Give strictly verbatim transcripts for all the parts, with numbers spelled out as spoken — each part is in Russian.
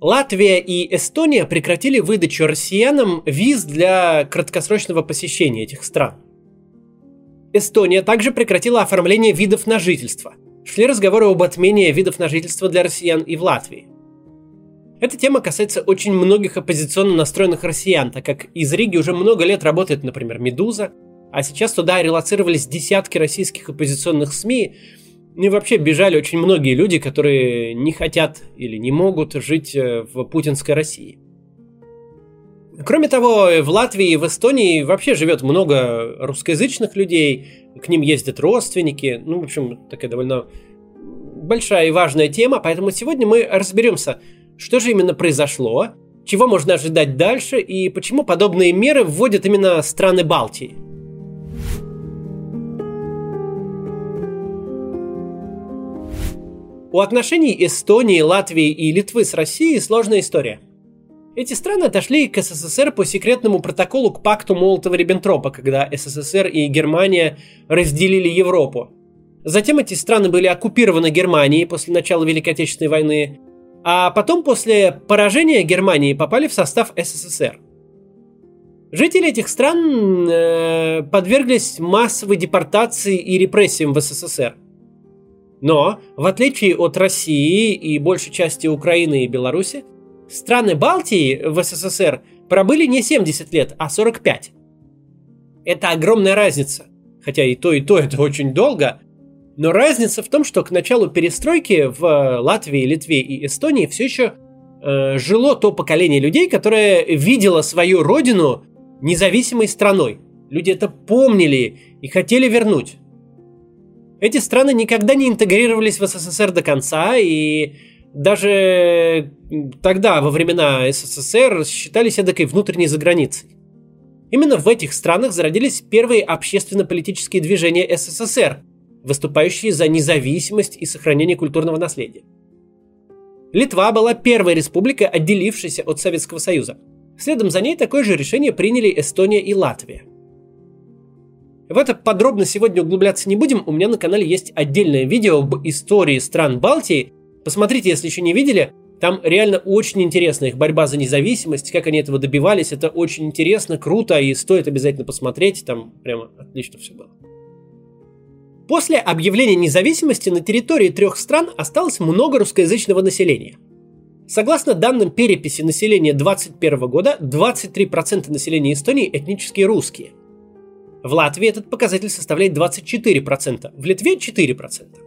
Латвия и Эстония прекратили выдачу россиянам виз для краткосрочного посещения этих стран. Эстония также прекратила оформление видов на жительство. Шли разговоры об отмене видов на жительство для россиян и в Латвии. Эта тема касается очень многих оппозиционно настроенных россиян, так как из Риги уже много лет работает, например, «Медуза», а сейчас туда релоцировались десятки российских оппозиционных СМИ, ну и вообще бежали очень многие люди, которые не хотят или не могут жить в путинской России. Кроме того, в Латвии и в Эстонии вообще живет много русскоязычных людей, к ним ездят родственники, ну, в общем, такая довольно большая и важная тема, поэтому сегодня мы разберемся, что же именно произошло, чего можно ожидать дальше и почему подобные меры вводят именно страны Балтии. У отношений Эстонии, Латвии и Литвы с Россией сложная история. Эти страны отошли к СССР по секретному протоколу к пакту Молотова-Риббентропа, когда СССР и Германия разделили Европу. Затем эти страны были оккупированы Германией после начала Великой Отечественной войны, а потом после поражения Германии попали в состав СССР. Жители этих стран э, подверглись массовой депортации и репрессиям в СССР. Но, в отличие от России и большей части Украины и Беларуси, страны Балтии в СССР пробыли не семьдесят лет, а сорок пять. Это огромная разница. Хотя и то, и то это очень долго. Но разница в том, что к началу перестройки в Латвии, Литве и Эстонии все еще э, жило то поколение людей, которое видело свою родину независимой страной. Люди это помнили и хотели вернуть. Эти страны никогда не интегрировались в СССР до конца, и даже тогда, во времена СССР, считались эдакой внутренней заграницей. Именно в этих странах зародились первые общественно-политические движения СССР, выступающие за независимость и сохранение культурного наследия. Литва была первой республикой, отделившейся от Советского Союза. Следом за ней такое же решение приняли Эстония и Латвия. В это подробно сегодня углубляться не будем, у меня на канале есть отдельное видео об истории стран Балтии. Посмотрите, если еще не видели, там реально очень интересна их борьба за независимость, как они этого добивались, это очень интересно, круто и стоит обязательно посмотреть, там прямо отлично все было. После объявления независимости на территории трех стран осталось много русскоязычного населения. Согласно данным переписи населения двадцать первого года, двадцать три процента населения Эстонии этнические русские. В Латвии этот показатель составляет двадцать четыре процента, в Литве четыре процента.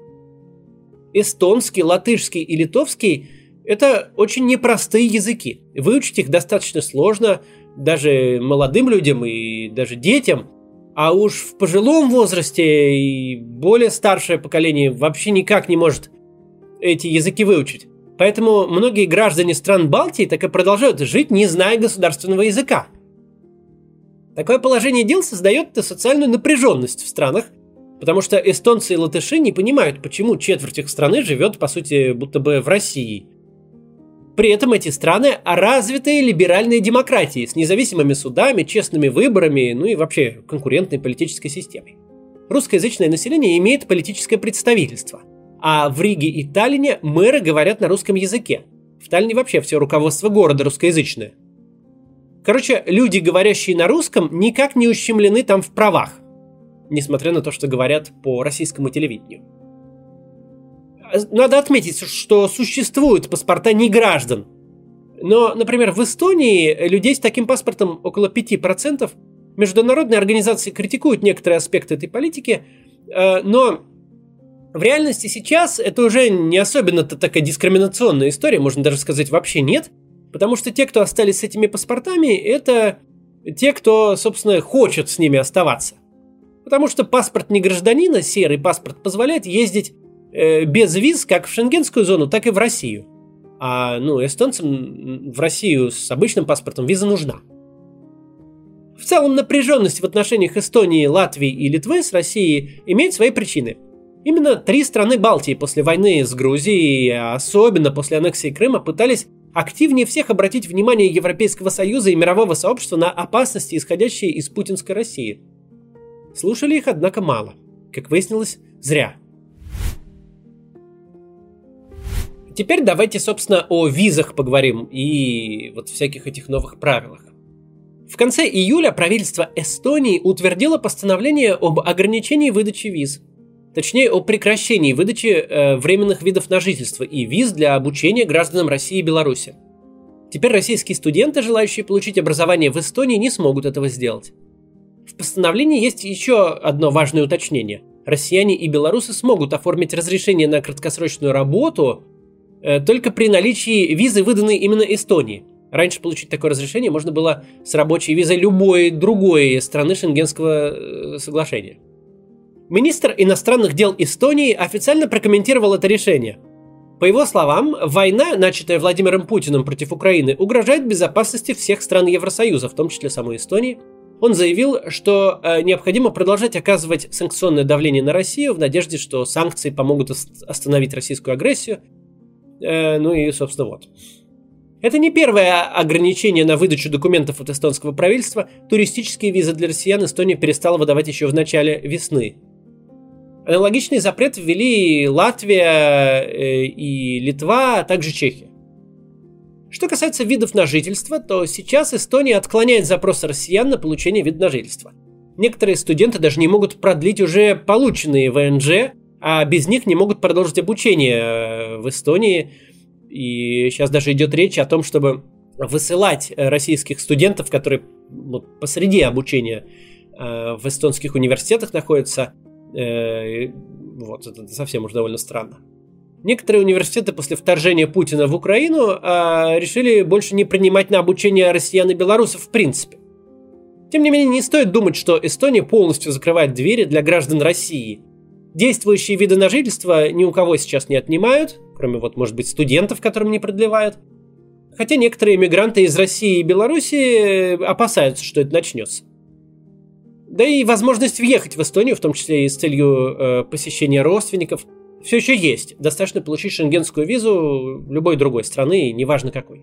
Эстонский, латышский и литовский – это очень непростые языки. Выучить их достаточно сложно даже молодым людям и даже детям. А уж в пожилом возрасте и более старшее поколение вообще никак не может эти языки выучить. Поэтому многие граждане стран Балтии так и продолжают жить, не зная государственного языка. Такое положение дел создает социальную напряженность в странах, потому что эстонцы и латыши не понимают, почему четверть их страны живет, по сути, будто бы в России. При этом эти страны развитые либеральные демократии с независимыми судами, честными выборами, ну и вообще конкурентной политической системой. Русскоязычное население имеет политическое представительство, а в Риге и Таллине мэры говорят на русском языке. В Таллине вообще все руководство города русскоязычное. Короче, люди, говорящие на русском, никак не ущемлены там в правах, несмотря на то, что говорят по российскому телевидению. Надо отметить, что существуют паспорта неграждан. Но, например, в Эстонии людей с таким паспортом около пяти процентов. Международные организации критикуют некоторые аспекты этой политики, но в реальности сейчас это уже не особенно-то такая дискриминационная история, можно даже сказать, вообще нет, потому что те, кто остались с этими паспортами, это те, кто, собственно, хочет с ними оставаться. Потому что паспорт не гражданина, серый паспорт, позволяет ездить э, без виз как в Шенгенскую зону, так и в Россию. А ну, эстонцам в Россию с обычным паспортом виза нужна. В целом напряженность в отношениях Эстонии, Латвии и Литвы с Россией имеет свои причины. Именно три страны Балтии после войны с Грузией, особенно после аннексии Крыма, пытались активнее всех обратить внимание Европейского Союза и мирового сообщества на опасности, исходящие из путинской России. Слушали их, однако, мало. Как выяснилось, зря. Теперь давайте, собственно, о визах поговорим и вот всяких этих новых правилах. В конце июля правительство Эстонии утвердило постановление об ограничении выдачи виз. Точнее, о прекращении выдачи э, временных видов на жительство и виз для обучения гражданам России и Беларуси. Теперь российские студенты, желающие получить образование в Эстонии, не смогут этого сделать. В постановлении есть еще одно важное уточнение. Россияне и белорусы смогут оформить разрешение на краткосрочную работу э, только при наличии визы, выданной именно Эстонии. Раньше получить такое разрешение можно было с рабочей визой любой другой страны Шенгенского соглашения. Министр иностранных дел Эстонии официально прокомментировал это решение. По его словам, война, начатая Владимиром Путиным против Украины, угрожает безопасности всех стран Евросоюза, в том числе самой Эстонии. Он заявил, что необходимо продолжать оказывать санкционное давление на Россию в надежде, что санкции помогут остановить российскую агрессию. Ну и, собственно, вот. Это не первое ограничение на выдачу документов от эстонского правительства. Туристические визы для россиян Эстония перестала выдавать еще в начале весны. Аналогичный запрет ввели и Латвия, и Литва, а также Чехия. Что касается видов на жительство, то сейчас Эстония отклоняет запросы россиян на получение вида на жительство. Некоторые студенты даже не могут продлить уже полученные вэ эн жэ, а без них не могут продолжить обучение в Эстонии. И сейчас даже идет речь о том, чтобы высылать российских студентов, которые посреди обучения в эстонских университетах находятся. Вот, это совсем уж довольно странно. Некоторые университеты после вторжения Путина в Украину э, решили больше не принимать на обучение россиян и белорусов в принципе. Тем не менее, не стоит думать, что Эстония полностью закрывает двери для граждан России. Действующие виды на жительство ни у кого сейчас не отнимают, кроме, вот, может быть, студентов, которым не продлевают. Хотя некоторые мигранты из России и Беларуси опасаются, что это начнется. Да и возможность въехать в Эстонию, в том числе и с целью э, посещения родственников, все еще есть. Достаточно получить шенгенскую визу любой другой страны, неважно какой.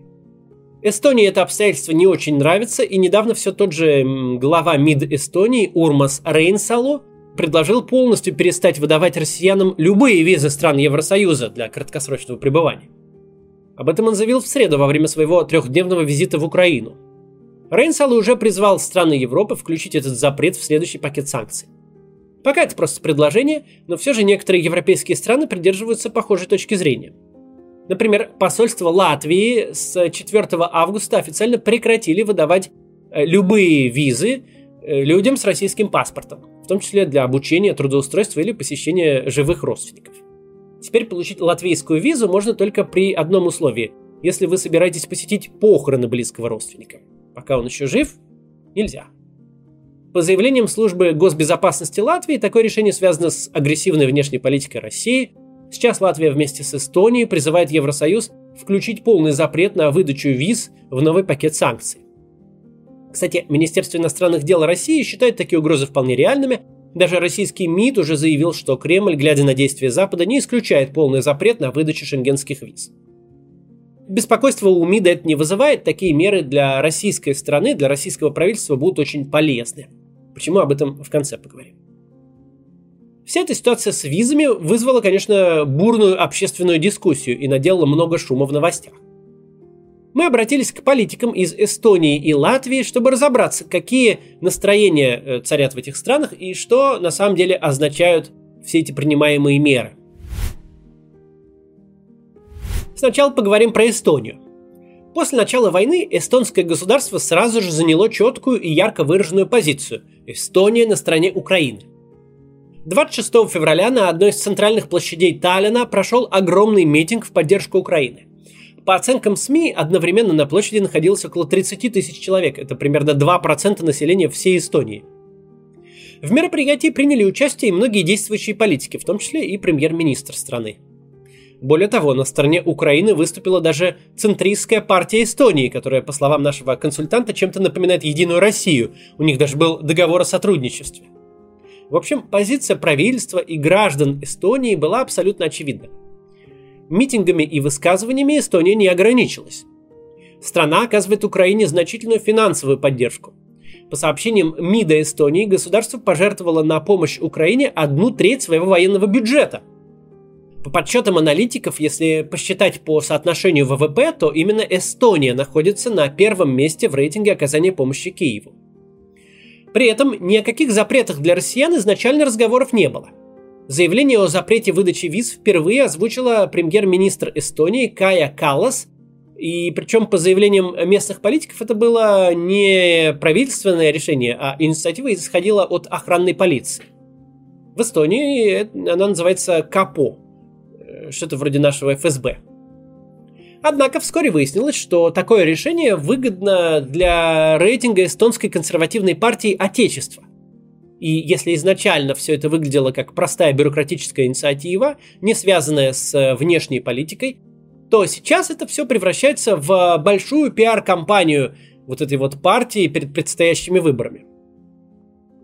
Эстонии это обстоятельство не очень нравится, и недавно все тот же глава МИД Эстонии Урмас Рейнсало предложил полностью перестать выдавать россиянам любые визы стран Евросоюза для краткосрочного пребывания. Об этом он заявил в среду во время своего трехдневного визита в Украину. Рейнсало уже призвал страны Европы включить этот запрет в следующий пакет санкций. Пока это просто предложение, но все же некоторые европейские страны придерживаются похожей точки зрения. Например, посольство Латвии с четвёртого августа официально прекратили выдавать любые визы людям с российским паспортом, в том числе для обучения, трудоустройства или посещения живых родственников. Теперь получить латвийскую визу можно только при одном условии: если вы собираетесь посетить похороны близкого родственника. Пока он еще жив, нельзя. По заявлениям службы госбезопасности Латвии, такое решение связано с агрессивной внешней политикой России. Сейчас Латвия вместе с Эстонией призывает Евросоюз включить полный запрет на выдачу виз в новый пакет санкций. Кстати, Министерство иностранных дел России считает такие угрозы вполне реальными. Даже российский МИД уже заявил, что Кремль, глядя на действия Запада, не исключает полный запрет на выдачу шенгенских виз. Беспокойство у МИДа это не вызывает, такие меры для российской страны, для российского правительства будут очень полезны. Почему, об этом в конце поговорим. Вся эта ситуация с визами вызвала, конечно, бурную общественную дискуссию и наделала много шума в новостях. Мы обратились к политикам из Эстонии и Латвии, чтобы разобраться, какие настроения царят в этих странах и что на самом деле означают все эти принимаемые меры. Сначала поговорим про Эстонию. После начала войны эстонское государство сразу же заняло четкую и ярко выраженную позицию: Эстония на стороне Украины. двадцать шестого февраля на одной из центральных площадей Таллина прошел огромный митинг в поддержку Украины. По оценкам СМИ, одновременно на площади находилось около тридцати тысяч человек, это примерно два процента населения всей Эстонии. В мероприятии приняли участие и многие действующие политики, в том числе и премьер-министр страны. Более того, на стороне Украины выступила даже центристская партия Эстонии, которая, по словам нашего консультанта, чем-то напоминает Единую Россию. У них даже был договор о сотрудничестве. В общем, позиция правительства и граждан Эстонии была абсолютно очевидна. Митингами и высказываниями Эстония не ограничилась. Страна оказывает Украине значительную финансовую поддержку. По сообщениям МИДа Эстонии, государство пожертвовало на помощь Украине одну треть своего военного бюджета. По подсчетам аналитиков, если посчитать по соотношению вэ вэ пэ, то именно Эстония находится на первом месте в рейтинге оказания помощи Киеву. При этом ни о каких запретах для россиян изначально разговоров не было. Заявление о запрете выдачи виз впервые озвучила премьер-министр Эстонии Кая Каллас, и причем по заявлениям местных политиков это было не правительственное решение, а инициатива исходила от охранной полиции. В Эстонии она называется КАПО, что-то вроде нашего эф эс бэ. Однако вскоре выяснилось, что такое решение выгодно для рейтинга эстонской консервативной партии «Отечество». И если изначально все это выглядело как простая бюрократическая инициатива, не связанная с внешней политикой, то сейчас это все превращается в большую пиар-кампанию вот этой вот партии перед предстоящими выборами.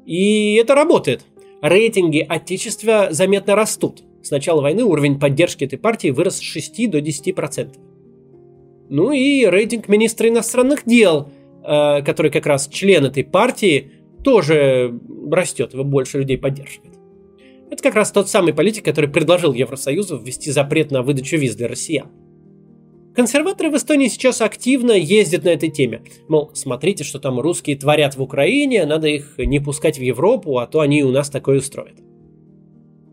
И это работает. Рейтинги «Отечества» заметно растут. С начала войны уровень поддержки этой партии вырос с шести до десяти процентов. Ну и рейтинг министра иностранных дел, который как раз член этой партии, тоже растет, его больше людей поддерживает. Это как раз тот самый политик, который предложил Евросоюзу ввести запрет на выдачу виз для россиян. Консерваторы в Эстонии сейчас активно ездят на этой теме. Мол, смотрите, что там русские творят в Украине, надо их не пускать в Европу, а то они у нас такое устроят.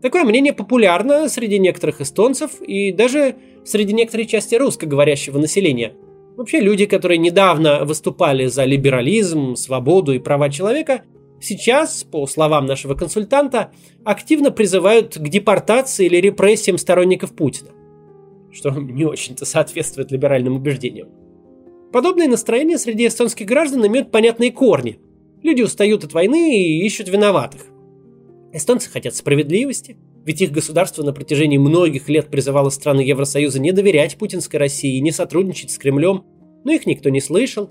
Такое мнение популярно среди некоторых эстонцев и даже среди некоторой части русскоговорящего населения. Вообще, люди, которые недавно выступали за либерализм, свободу и права человека, сейчас, по словам нашего консультанта, активно призывают к депортации или репрессиям сторонников Путина, что не очень-то соответствует либеральным убеждениям. Подобные настроения среди эстонских граждан имеют понятные корни. Люди устают от войны и ищут виноватых. Эстонцы хотят справедливости, ведь их государство на протяжении многих лет призывало страны Евросоюза не доверять путинской России и не сотрудничать с Кремлем, но их никто не слышал.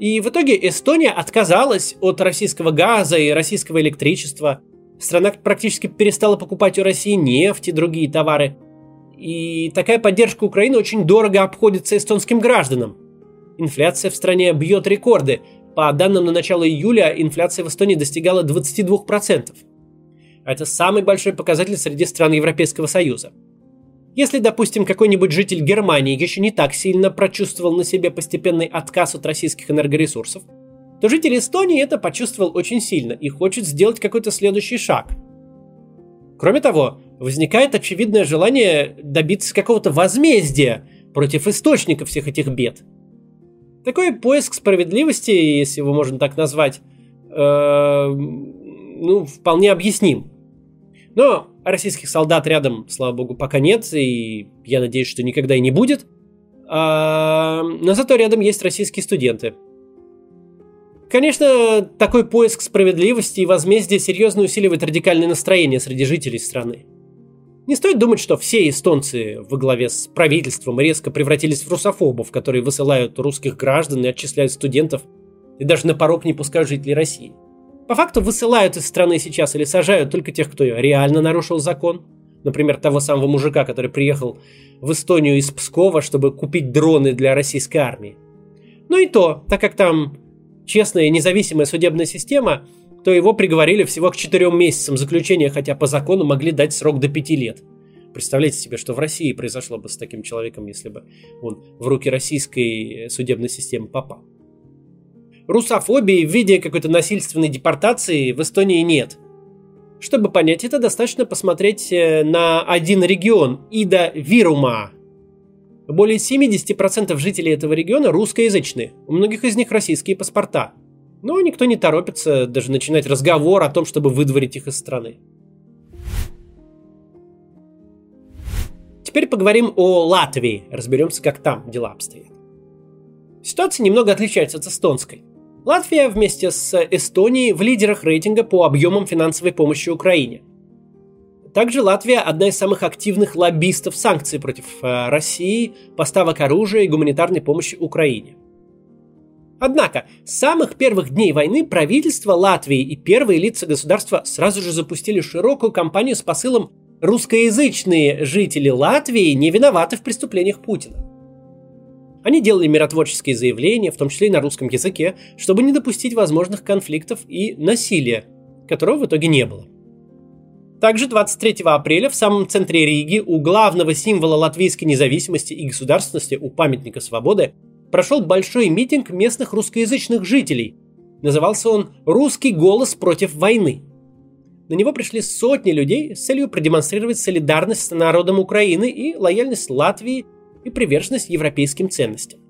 И в итоге Эстония отказалась от российского газа и российского электричества. Страна практически перестала покупать у России нефть и другие товары. И такая поддержка Украины очень дорого обходится эстонским гражданам. Инфляция в стране бьет рекорды. По данным на начало июля, инфляция в Эстонии достигала двадцати двух процентов. Это самый большой показатель среди стран Европейского Союза. Если, допустим, какой-нибудь житель Германии еще не так сильно прочувствовал на себе постепенный отказ от российских энергоресурсов, то житель Эстонии это почувствовал очень сильно и хочет сделать какой-то следующий шаг. Кроме того, возникает очевидное желание добиться какого-то возмездия против источников всех этих бед. Такой поиск справедливости, если его можно так назвать, э- ну, вполне объясним. Но российских солдат рядом, слава богу, пока нет, и я надеюсь, что никогда и не будет. А, но зато рядом есть российские студенты. Конечно, такой поиск справедливости и возмездия серьезно усиливает радикальное настроение среди жителей страны. Не стоит думать, что все эстонцы во главе с правительством резко превратились в русофобов, которые высылают русских граждан и отчисляют студентов, и даже на порог не пускают жителей России. По факту высылают из страны сейчас или сажают только тех, кто реально нарушил закон. Например, того самого мужика, который приехал в Эстонию из Пскова, чтобы купить дроны для российской армии. Ну и то, так как там честная и независимая судебная система, то его приговорили всего к четырем месяцам заключения, хотя по закону могли дать срок до пяти лет. Представляете себе, что в России произошло бы с таким человеком, если бы он в руки российской судебной системы попал. Русофобии в виде какой-то насильственной депортации в Эстонии нет. Чтобы понять это, достаточно посмотреть на один регион – Ида-Вирума. Более семидесяти процентов жителей этого региона русскоязычные, у многих из них российские паспорта. Но никто не торопится даже начинать разговор о том, чтобы выдворить их из страны. Теперь поговорим о Латвии, разберемся, как там дела обстоят. Ситуация немного отличается от эстонской. Латвия вместе с Эстонией в лидерах рейтинга по объемам финансовой помощи Украине. Также Латвия одна из самых активных лоббистов санкций против России, поставок оружия и гуманитарной помощи Украине. Однако, с самых первых дней войны правительство Латвии и первые лица государства сразу же запустили широкую кампанию с посылом «Русскоязычные жители Латвии не виноваты в преступлениях Путина». Они делали миротворческие заявления, в том числе и на русском языке, чтобы не допустить возможных конфликтов и насилия, которого в итоге не было. Также двадцать третьего апреля в самом центре Риги у главного символа латвийской независимости и государственности, у памятника свободы, прошел большой митинг местных русскоязычных жителей. Назывался он «Русский голос против войны». На него пришли сотни людей с целью продемонстрировать солидарность с народом Украины и лояльность Латвии и приверженность европейским ценностям.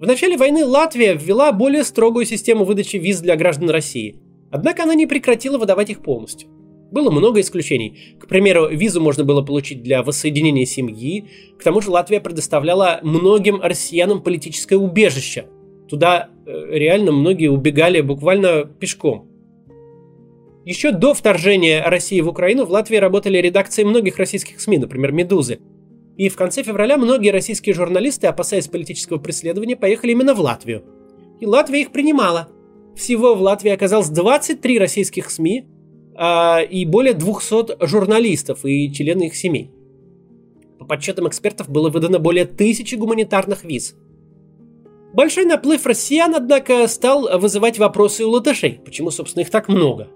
В начале войны Латвия ввела более строгую систему выдачи виз для граждан России, однако она не прекратила выдавать их полностью. Было много исключений. К примеру, визу можно было получить для воссоединения семьи, к тому же Латвия предоставляла многим россиянам политическое убежище. Туда реально многие убегали буквально пешком. Еще до вторжения России в Украину в Латвии работали редакции многих российских СМИ, например, «Медузы». И в конце февраля многие российские журналисты, опасаясь политического преследования, поехали именно в Латвию. И Латвия их принимала. Всего в Латвии оказалось двадцать три российских СМИ э, и более двухсот журналистов и члены их семей. По подсчетам экспертов было выдано более тысячи гуманитарных виз. Большой наплыв россиян, однако, стал вызывать вопросы у латышей. Почему, собственно, их так много?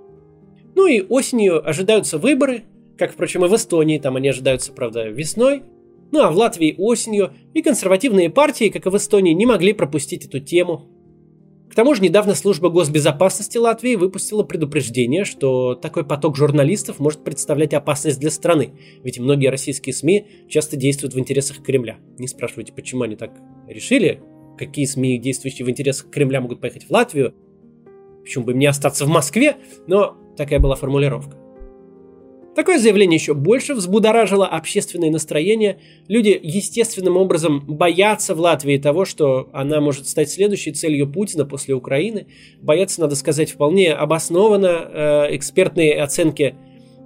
Ну и осенью ожидаются выборы, как, впрочем, и в Эстонии, там они ожидаются, правда, весной. Ну а в Латвии осенью, и консервативные партии, как и в Эстонии, не могли пропустить эту тему. К тому же недавно служба госбезопасности Латвии выпустила предупреждение, что такой поток журналистов может представлять опасность для страны, ведь многие российские СМИ часто действуют в интересах Кремля. Не спрашивайте, почему они так решили, какие СМИ, действующие в интересах Кремля, могут поехать в Латвию, почему бы им не остаться в Москве, но такая была формулировка. Такое заявление еще больше взбудоражило общественное настроение. Люди естественным образом боятся в Латвии того, что она может стать следующей целью Путина после Украины. Боятся, надо сказать, вполне обоснованно. Экспертные оценки,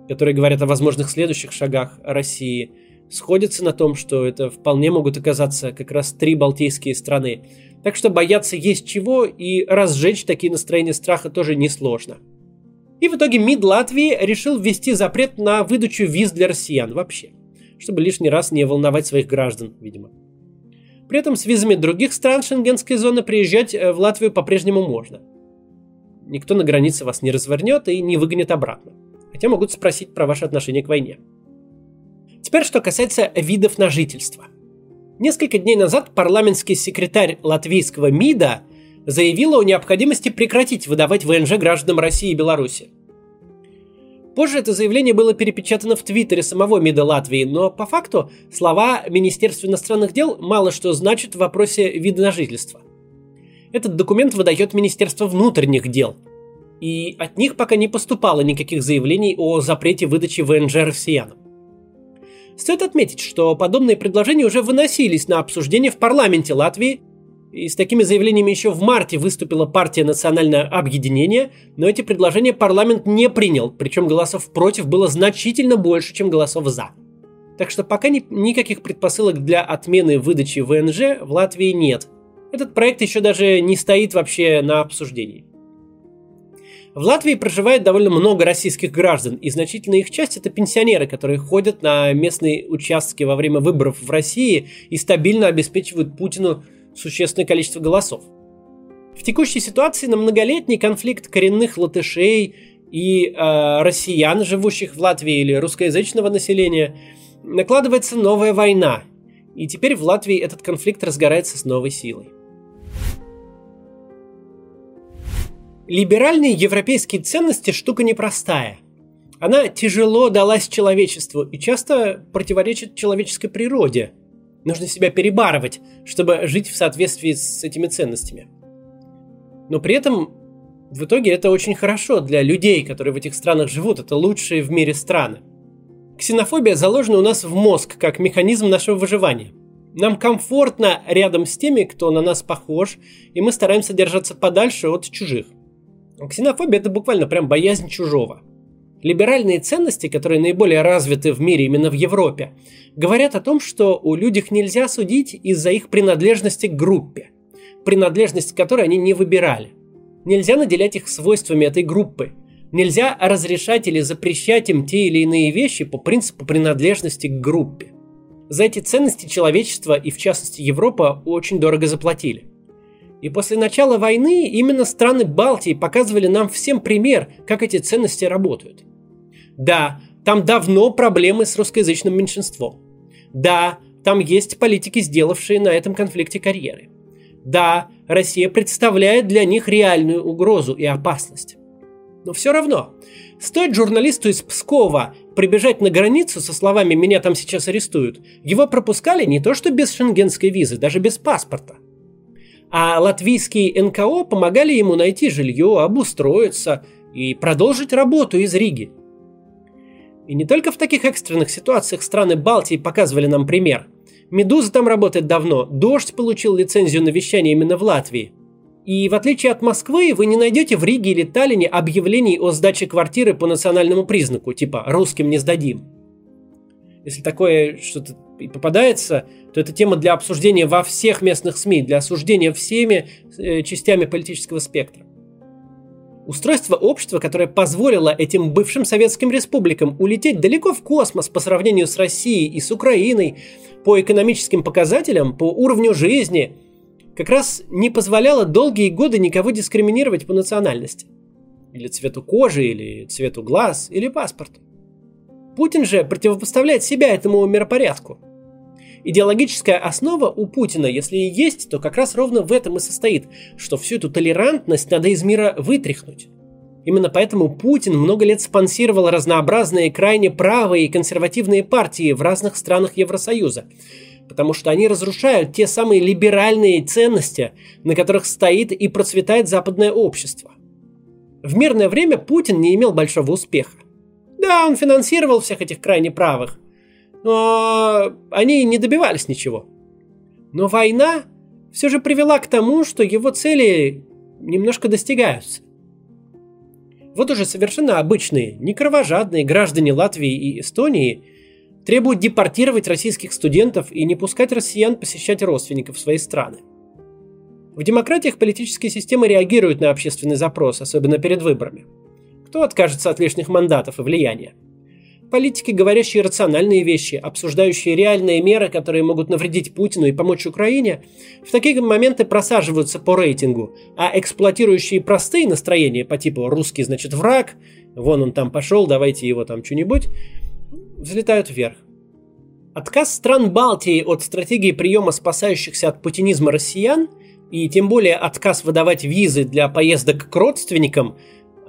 которые говорят о возможных следующих шагах России, сходятся на том, что это вполне могут оказаться как раз три балтийские страны. Так что бояться есть чего, и разжечь такие настроения страха тоже несложно. И в итоге МИД Латвии решил ввести запрет на выдачу виз для россиян вообще, чтобы лишний раз не волновать своих граждан, видимо. При этом с визами других стран Шенгенской зоны приезжать в Латвию по-прежнему можно. Никто на границе вас не развернет и не выгонит обратно, хотя могут спросить про ваше отношение к войне. Теперь, что касается видов на жительство. Несколько дней назад парламентский секретарь латвийского МИДа заявила о необходимости прекратить выдавать вэ эн жэ гражданам России и Беларуси. Позже это заявление было перепечатано в твиттере самого МИДа Латвии, но по факту слова Министерства иностранных дел мало что значат в вопросе вида на жительство. Этот документ выдает Министерство внутренних дел, и от них пока не поступало никаких заявлений о запрете выдачи вэ эн жэ россиянам. Стоит отметить, что подобные предложения уже выносились на обсуждение в парламенте Латвии, и с такими заявлениями еще в марте выступила партия «Национальное объединение», но эти предложения парламент не принял, причем голосов против было значительно больше, чем голосов за. Так что пока ни, никаких предпосылок для отмены выдачи вэ эн жэ в Латвии нет. Этот проект еще даже не стоит вообще на обсуждении. В Латвии проживает довольно много российских граждан, и значительная их часть – это пенсионеры, которые ходят на местные участки во время выборов в России и стабильно обеспечивают Путину существенное количество голосов. В текущей ситуации на многолетний конфликт коренных латышей и э, россиян, живущих в Латвии, или русскоязычного населения, накладывается новая война. И теперь в Латвии этот конфликт разгорается с новой силой. Либеральные европейские ценности – штука непростая. Она тяжело далась человечеству и часто противоречит человеческой природе. Нужно себя перебарывать, чтобы жить в соответствии с этими ценностями. Но при этом в итоге это очень хорошо для людей, которые в этих странах живут. Это лучшие в мире страны. Ксенофобия заложена у нас в мозг, как механизм нашего выживания. Нам комфортно рядом с теми, кто на нас похож, и мы стараемся держаться подальше от чужих. Ксенофобия – это буквально прям боязнь чужого. Либеральные ценности, которые наиболее развиты в мире, именно в Европе, говорят о том, что о людях нельзя судить из-за их принадлежности к группе, принадлежность к которой они не выбирали. Нельзя наделять их свойствами этой группы. Нельзя разрешать или запрещать им те или иные вещи по принципу принадлежности к группе. За эти ценности человечество, и в частности Европа, очень дорого заплатили. И после начала войны именно страны Балтии показывали нам всем пример, как эти ценности работают. Да, Там давно проблемы с русскоязычным меньшинством. Да, там есть политики, сделавшие на этом конфликте карьеры. Да, Россия представляет для них реальную угрозу и опасность. Но все равно, стоит журналисту из Пскова прибежать на границу со словами «меня там сейчас арестуют», его пропускали не то что без шенгенской визы, даже без паспорта. А латвийские эн ка о помогали ему найти жилье, обустроиться и продолжить работу из Риги. И не только в таких экстренных ситуациях страны Балтии показывали нам пример. «Медуза» там работает давно, «Дождь» получил лицензию на вещание именно в Латвии. И в отличие от Москвы, вы не найдете в Риге или Таллине объявлений о сдаче квартиры по национальному признаку, типа «русским не сдадим». Если такое что-то и попадается, то это тема для обсуждения во всех местных СМИ, для осуждения всеми э, частями политического спектра. Устройство общества, которое позволило этим бывшим советским республикам улететь далеко в космос по сравнению с Россией и с Украиной, по экономическим показателям, по уровню жизни, как раз не позволяло долгие годы никого дискриминировать по национальности. Или цвету кожи, или цвету глаз, или паспорту. Путин же противопоставляет себя этому миропорядку. Идеологическая основа у Путина, если и есть, то как раз ровно в этом и состоит, что всю эту толерантность надо из мира вытряхнуть. Именно поэтому Путин много лет спонсировал разнообразные крайне правые и консервативные партии в разных странах Евросоюза, потому что они разрушают те самые либеральные ценности, на которых стоит и процветает западное общество. В мирное время Путин не имел большого успеха. Да, он финансировал всех этих крайне правых, но они не добивались ничего. Но война все же привела к тому, что его цели немножко достигаются. Вот уже совершенно обычные, не кровожадные граждане Латвии и Эстонии требуют депортировать российских студентов и не пускать россиян посещать родственников своей страны. В демократиях политические системы реагируют на общественный запрос, особенно перед выборами. Кто откажется от лишних мандатов и влияния? Политики, говорящие рациональные вещи, обсуждающие реальные меры, которые могут навредить Путину и помочь Украине, в такие моменты просаживаются по рейтингу, а эксплуатирующие простые настроения по типу «русский, значит, враг», «вон он там пошел, давайте его там что-нибудь», взлетают вверх. Отказ стран Балтии от стратегии приема спасающихся от путинизма россиян и тем более отказ выдавать визы для поездок к родственникам,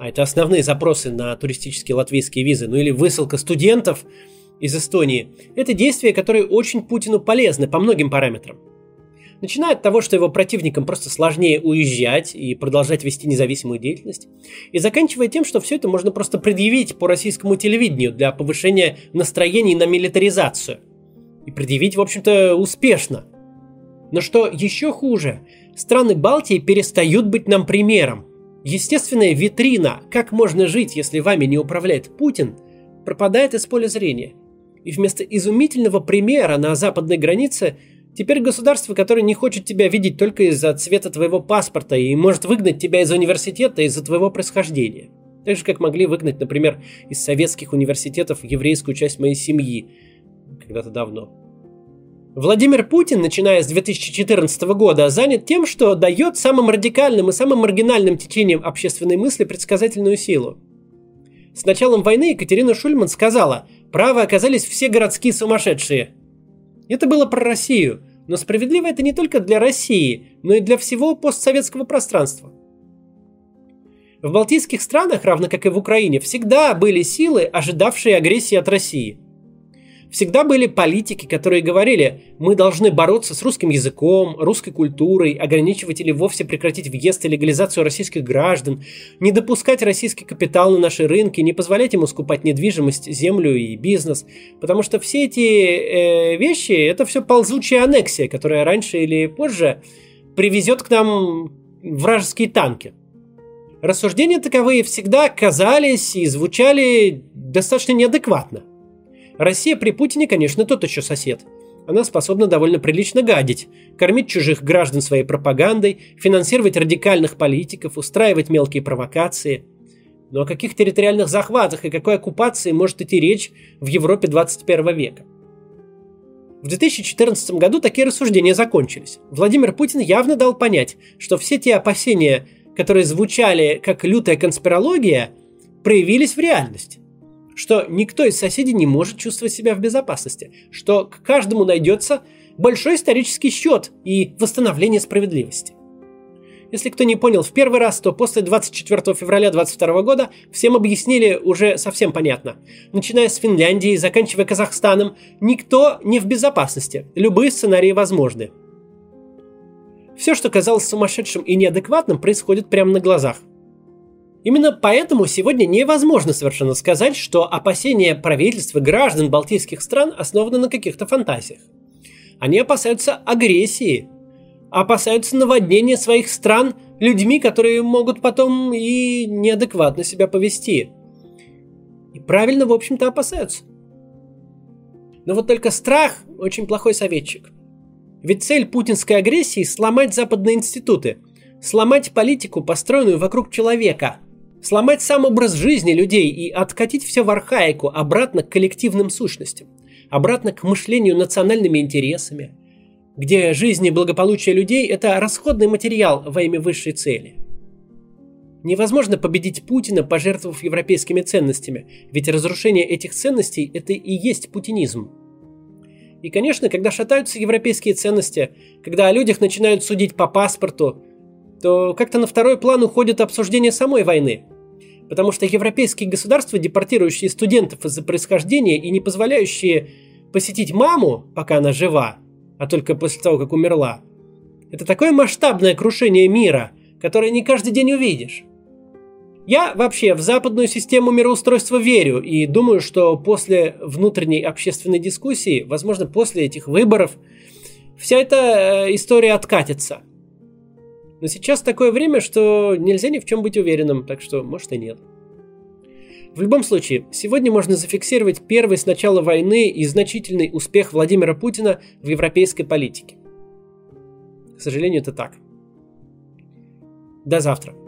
а это основные запросы на туристические латвийские визы, ну или высылка студентов из Эстонии, это действия, которые очень Путину полезны по многим параметрам. Начиная от того, что его противникам просто сложнее уезжать и продолжать вести независимую деятельность, и заканчивая тем, что все это можно просто предъявить по российскому телевидению для повышения настроений на милитаризацию. И предъявить, в общем-то, успешно. Но что еще хуже, страны Балтии перестают быть нам примером. Естественная витрина, как можно жить, если вами не управляет Путин, пропадает из поля зрения. И вместо изумительного примера на западной границе теперь государство, которое не хочет тебя видеть только из-за цвета твоего паспорта и может выгнать тебя из университета из-за твоего происхождения. Так же, как могли выгнать, например, из советских университетов еврейскую часть моей семьи когда-то давно. Владимир Путин, начиная с две тысячи четырнадцатого года, занят тем, что дает самым радикальным и самым маргинальным течениям общественной мысли предсказательную силу. С началом войны Екатерина Шульман сказала: «Правы оказались все городские сумасшедшие». Это было про Россию, но справедливо это не только для России, но и для всего постсоветского пространства. В балтийских странах, равно как и в Украине, всегда были силы, ожидавшие агрессии от России. Всегда были политики, которые говорили: мы должны бороться с русским языком, русской культурой, ограничивать или вовсе прекратить въезд и легализацию российских граждан, не допускать российский капитал на наши рынки, не позволять ему скупать недвижимость, землю и бизнес. Потому что все эти э, вещи – это все ползучая аннексия, которая раньше или позже привезет к нам вражеские танки. Рассуждения таковые всегда казались и звучали достаточно неадекватно. Россия при Путине, конечно, тот еще сосед. Она способна довольно прилично гадить, кормить чужих граждан своей пропагандой, финансировать радикальных политиков, устраивать мелкие провокации. Но о каких территориальных захватах и какой оккупации может идти речь в Европе двадцать первого века? В две тысячи четырнадцатом году такие рассуждения закончились. Владимир Путин явно дал понять, что все те опасения, которые звучали как лютая конспирология, проявились в реальности. что никто из соседей не может чувствовать себя в безопасности, что к каждому найдется большой исторический счет и восстановление справедливости. Если кто не понял в первый раз, то после двадцать четвёртого февраля две тысячи двадцать второго года всем объяснили уже совсем понятно. Начиная с Финляндии, заканчивая Казахстаном, никто не в безопасности. Любые сценарии возможны. Все, что казалось сумасшедшим и неадекватным, происходит прямо на глазах. Именно поэтому сегодня невозможно совершенно сказать, что опасения правительства граждан балтийских стран основаны на каких-то фантазиях. Они опасаются агрессии, опасаются наводнения своих стран людьми, которые могут потом и неадекватно себя повести. И правильно, в общем-то, опасаются. Но вот только страх – очень плохой советчик. Ведь цель путинской агрессии – сломать западные институты, сломать политику, построенную вокруг человека, сломать сам образ жизни людей и откатить все в архаику, обратно к коллективным сущностям, обратно к мышлению национальными интересами, где жизнь и благополучие людей – это расходный материал во имя высшей цели. Невозможно победить Путина, пожертвовав европейскими ценностями, ведь разрушение этих ценностей – это и есть путинизм. И, конечно, когда шатаются европейские ценности, когда о людях начинают судить по паспорту, то как-то на второй план уходит обсуждение самой войны. Потому что европейские государства, депортирующие студентов из-за происхождения и не позволяющие посетить маму, пока она жива, а только после того, как умерла. Это такое масштабное крушение мира, которое не каждый день увидишь. Я вообще в западную систему мироустройства верю и думаю, что после внутренней общественной дискуссии, возможно, после этих выборов, вся эта история откатится. Но сейчас такое время, что нельзя ни в чем быть уверенным, так что, может, и нет. В любом случае, сегодня можно зафиксировать первый с начала войны и значительный успех Владимира Путина в европейской политике. К сожалению, это так. До завтра.